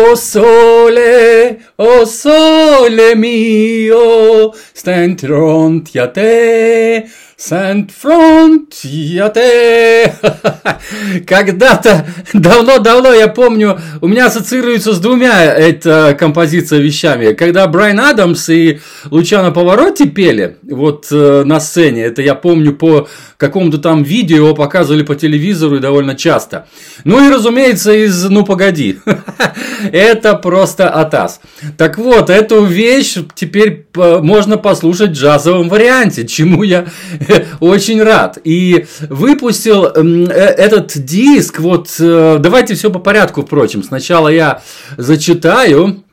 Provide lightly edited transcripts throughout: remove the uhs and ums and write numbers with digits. o sole mio, sta in fronte a te, Когда-то, давно, я помню, у меня ассоциируется с двумя эта композиция вещами. Когда Брайан Адамс и Лучано Паваротти пели вот на сцене, это я помню по какому-то там видео, его показывали по телевизору и довольно часто. Ну и, разумеется, из «Ну, погоди». Это просто атас. Так вот, эту вещь теперь можно послушать в джазовом варианте, чему я очень рад. И выпустил этот диск. Вот давайте все по порядку, впрочем. Сначала я зачитаю,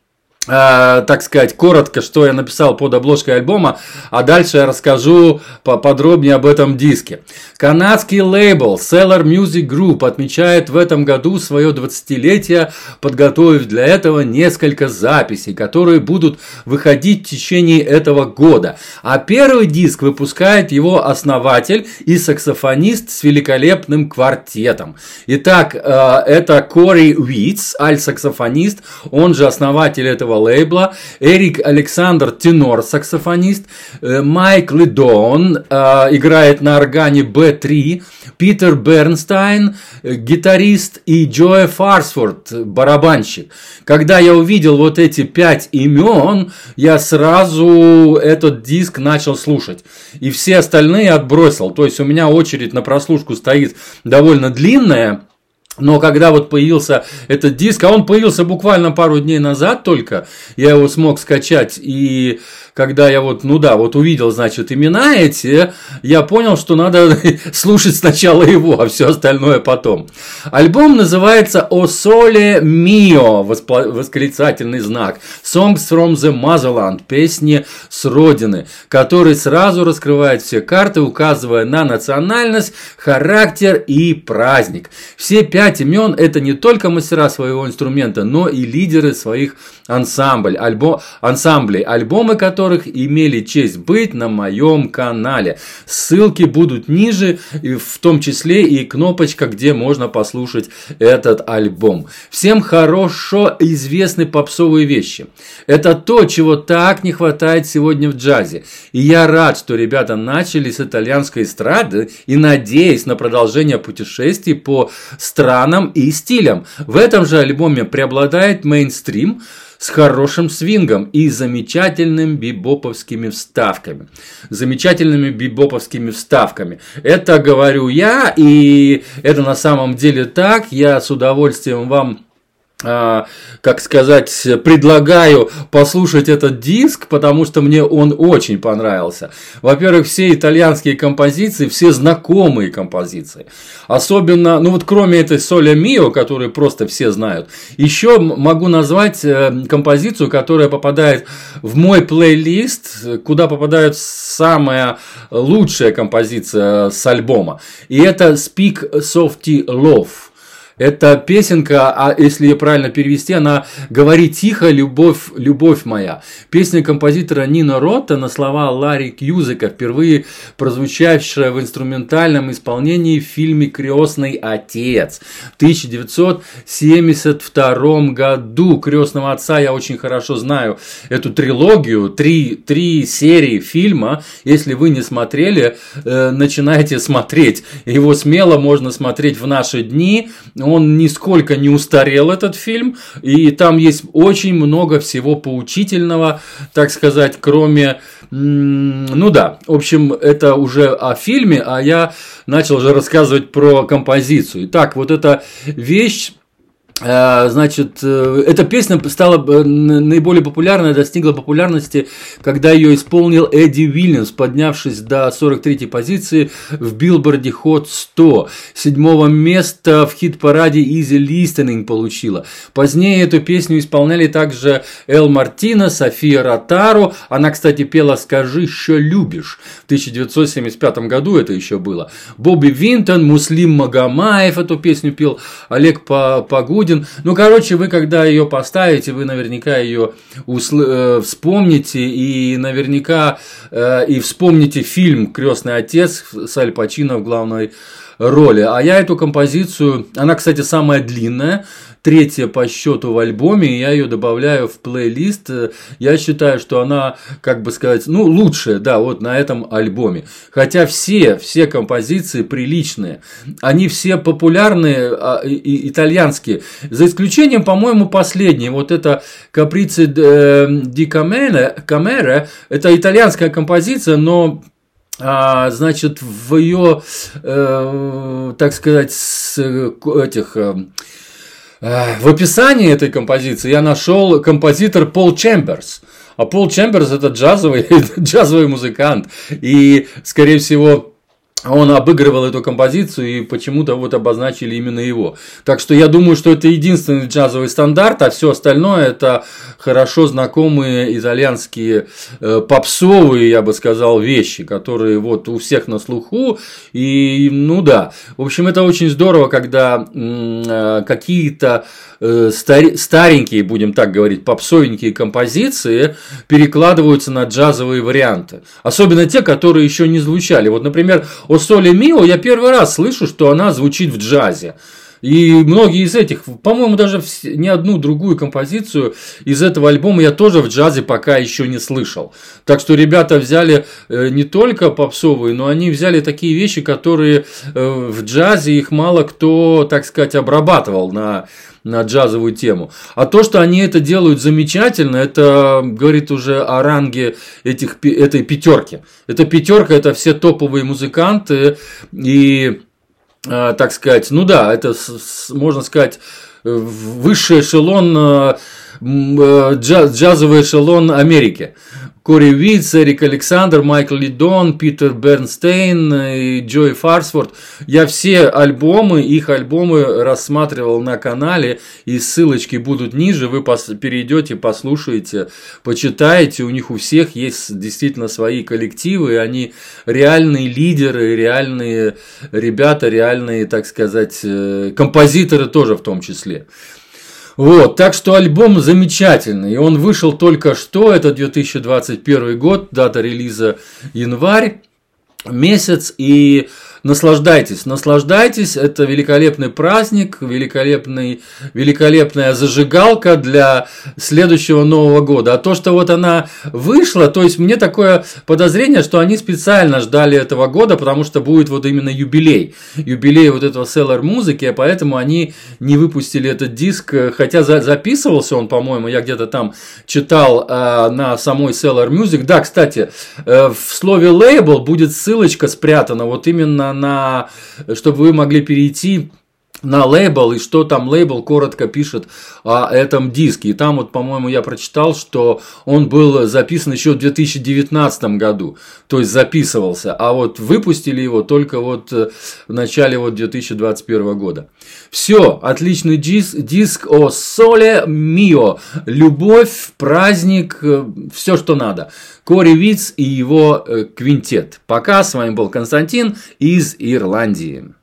так сказать, коротко, что я написал под обложкой альбома, а дальше я расскажу подробнее об этом диске. Канадский лейбл Cellar Music Group отмечает в этом году свое 20-летие, подготовив для этого несколько записей, которые будут выходить в течение этого года. А первый диск выпускает его основатель и саксофонист с великолепным квартетом. Итак, это Cory Weeds, альт-саксофонист, он же основатель этого лейбла, Эрик Александр, тенор, саксофонист, Майк LeDonne играет на органе B3, Питер Бернстайн, гитарист, и Джо Фарсворд, барабанщик. Когда я увидел вот эти 5 имен, я сразу этот диск начал слушать. И все остальные отбросил. То есть у меня очередь на прослушку стоит довольно длинная. Но когда вот появился этот диск, а он появился буквально пару дней назад только, я его смог скачать, и когда я вот, увидел, значит, имена эти, я понял, что надо слушать сначала его, а все остальное потом. Альбом называется «O Sole Mio», восклицательный знак, «Songs from the Motherland», песни с родины, который сразу раскрывает все карты, указывая на национальность, характер и праздник. Все 5 имен – это не только мастера своего инструмента, но и лидеры своих ансамблей, альбомы которых имели честь быть на моем канале. Ссылки будут ниже, в том числе и кнопочка, где можно послушать этот альбом. Всем хорошо известны попсовые вещи. Это то, чего так не хватает сегодня в джазе. И я рад, что ребята начали с итальянской эстрады и надеюсь на продолжение путешествий по странам и стилям. В этом же альбоме преобладает мейнстрим с хорошим свингом и замечательными бибоповскими вставками. Это говорю я, и это на самом деле так. Я с удовольствием вам, предлагаю послушать этот диск, потому что мне он очень понравился. Во-первых, все итальянские композиции, все знакомые композиции. Особенно, кроме этой «Sole Mio», которую просто все знают, еще могу назвать композицию, которая попадает в мой плейлист, куда попадает самая лучшая композиция с альбома. И это «Speak Softly Love». Это песенка, а если ее правильно перевести, она «Говори тихо, любовь, любовь моя». Песня композитора Нино Рота на слова Ларри Кьюзика, впервые прозвучавшая в инструментальном исполнении в фильме «Крестный отец» в 1972 году. «Крестного отца» я очень хорошо знаю, эту трилогию, три серии фильма. Если вы не смотрели, начинайте смотреть. Его смело можно смотреть в наши дни. Он нисколько не устарел, этот фильм, и там есть очень много всего поучительного, так сказать, кроме... в общем, это уже о фильме, а я начал уже рассказывать про композицию. Итак, вот эта вещь... Значит, эта песня стала наиболее популярной, достигла популярности, когда ее исполнил Эдди Уиллис, поднявшись до 43-й позиции в Билборде Hot 100. 7-го места в хит-параде Easy Listening получила. Позднее эту песню исполняли также Ал Мартино, София Ротаро. Она, кстати, пела «Скажи, что любишь» в 1975 году, это еще было. Бобби Винтон, Муслим Магомаев эту песню пел, Олег Погоди. Вы когда ее поставите, вы наверняка ее вспомните, и наверняка и вспомните фильм «Крестный отец» с Аль Пачино в главной роли. А я эту композицию, она, кстати, самая длинная, третья по счету в альбоме, я ее добавляю в плейлист. Я считаю, что она, как бы сказать, ну, лучшая, да, вот на этом альбоме. Хотя все композиции приличные, они все популярные, итальянские, за исключением, по-моему, последней. Вот это «Каприци ди Камера», это итальянская композиция, но... значит, в ее, так сказать, в описании этой композиции я нашел композитор Пол Чемберс. А Пол Чемберс – это джазовый музыкант. И, скорее всего, он обыгрывал эту композицию, и почему-то вот обозначили именно его. Так что я думаю, что это единственный джазовый стандарт, а все остальное это хорошо знакомые итальянские попсовые, я бы сказал, вещи, которые вот у всех на слуху. И, ну да, в общем, это очень здорово, когда какие-то старенькие, будем так говорить, попсовенькие композиции перекладываются на джазовые варианты. Особенно те, которые еще не звучали. Вот, например, «О Соле Мио» я первый раз слышу, что она звучит в джазе. И многие из этих, по-моему, даже ни одну другую композицию из этого альбома я тоже в джазе пока еще не слышал. Так что ребята взяли не только попсовые, но они взяли такие вещи, которые в джазе их мало кто, так сказать, обрабатывал на джазовую тему. А то, что они это делают замечательно, это говорит уже о ранге этой пятерки. Эта пятерка, это все топовые музыканты и... так сказать, ну да, это, можно сказать, высший эшелон, джазовый эшелон Америки. Кори Уитс, Эрик Александр, Майк Ледон, Питер Бернстейн и Джо Фарсворд. Я все альбомы, их альбомы рассматривал на канале, и ссылочки будут ниже, вы перейдете, послушаете, почитаете. У них у всех есть действительно свои коллективы, они реальные лидеры, реальные ребята, реальные, так сказать, композиторы тоже в том числе. Вот, так что альбом замечательный, он вышел только что, это 2021 год, дата релиза январь, месяц, и наслаждайтесь, это великолепный праздник, великолепная зажигалка для следующего Нового года. А то, что вот она вышла, то есть мне такое подозрение, что они специально ждали этого года, потому что будет вот именно юбилей вот этого Cellar Music, а поэтому они не выпустили этот диск, хотя записывался он, по-моему, я где-то там читал на самой Cellar Music. Да, кстати, в слове «лейбл» будет ссылочка спрятана, вот именно на, чтобы вы могли перейти на лейбл, и что там лейбл коротко пишет о этом диске. И там вот, по-моему, я прочитал, что он был записан еще в 2019 году, то есть записывался, а вот выпустили его только вот в начале вот 2021 года. Все, отличный диск «О Соле Мио», любовь, праздник, все, что надо. Кори Уитс и его квинтет. Пока, с вами был Константин из Ирландии.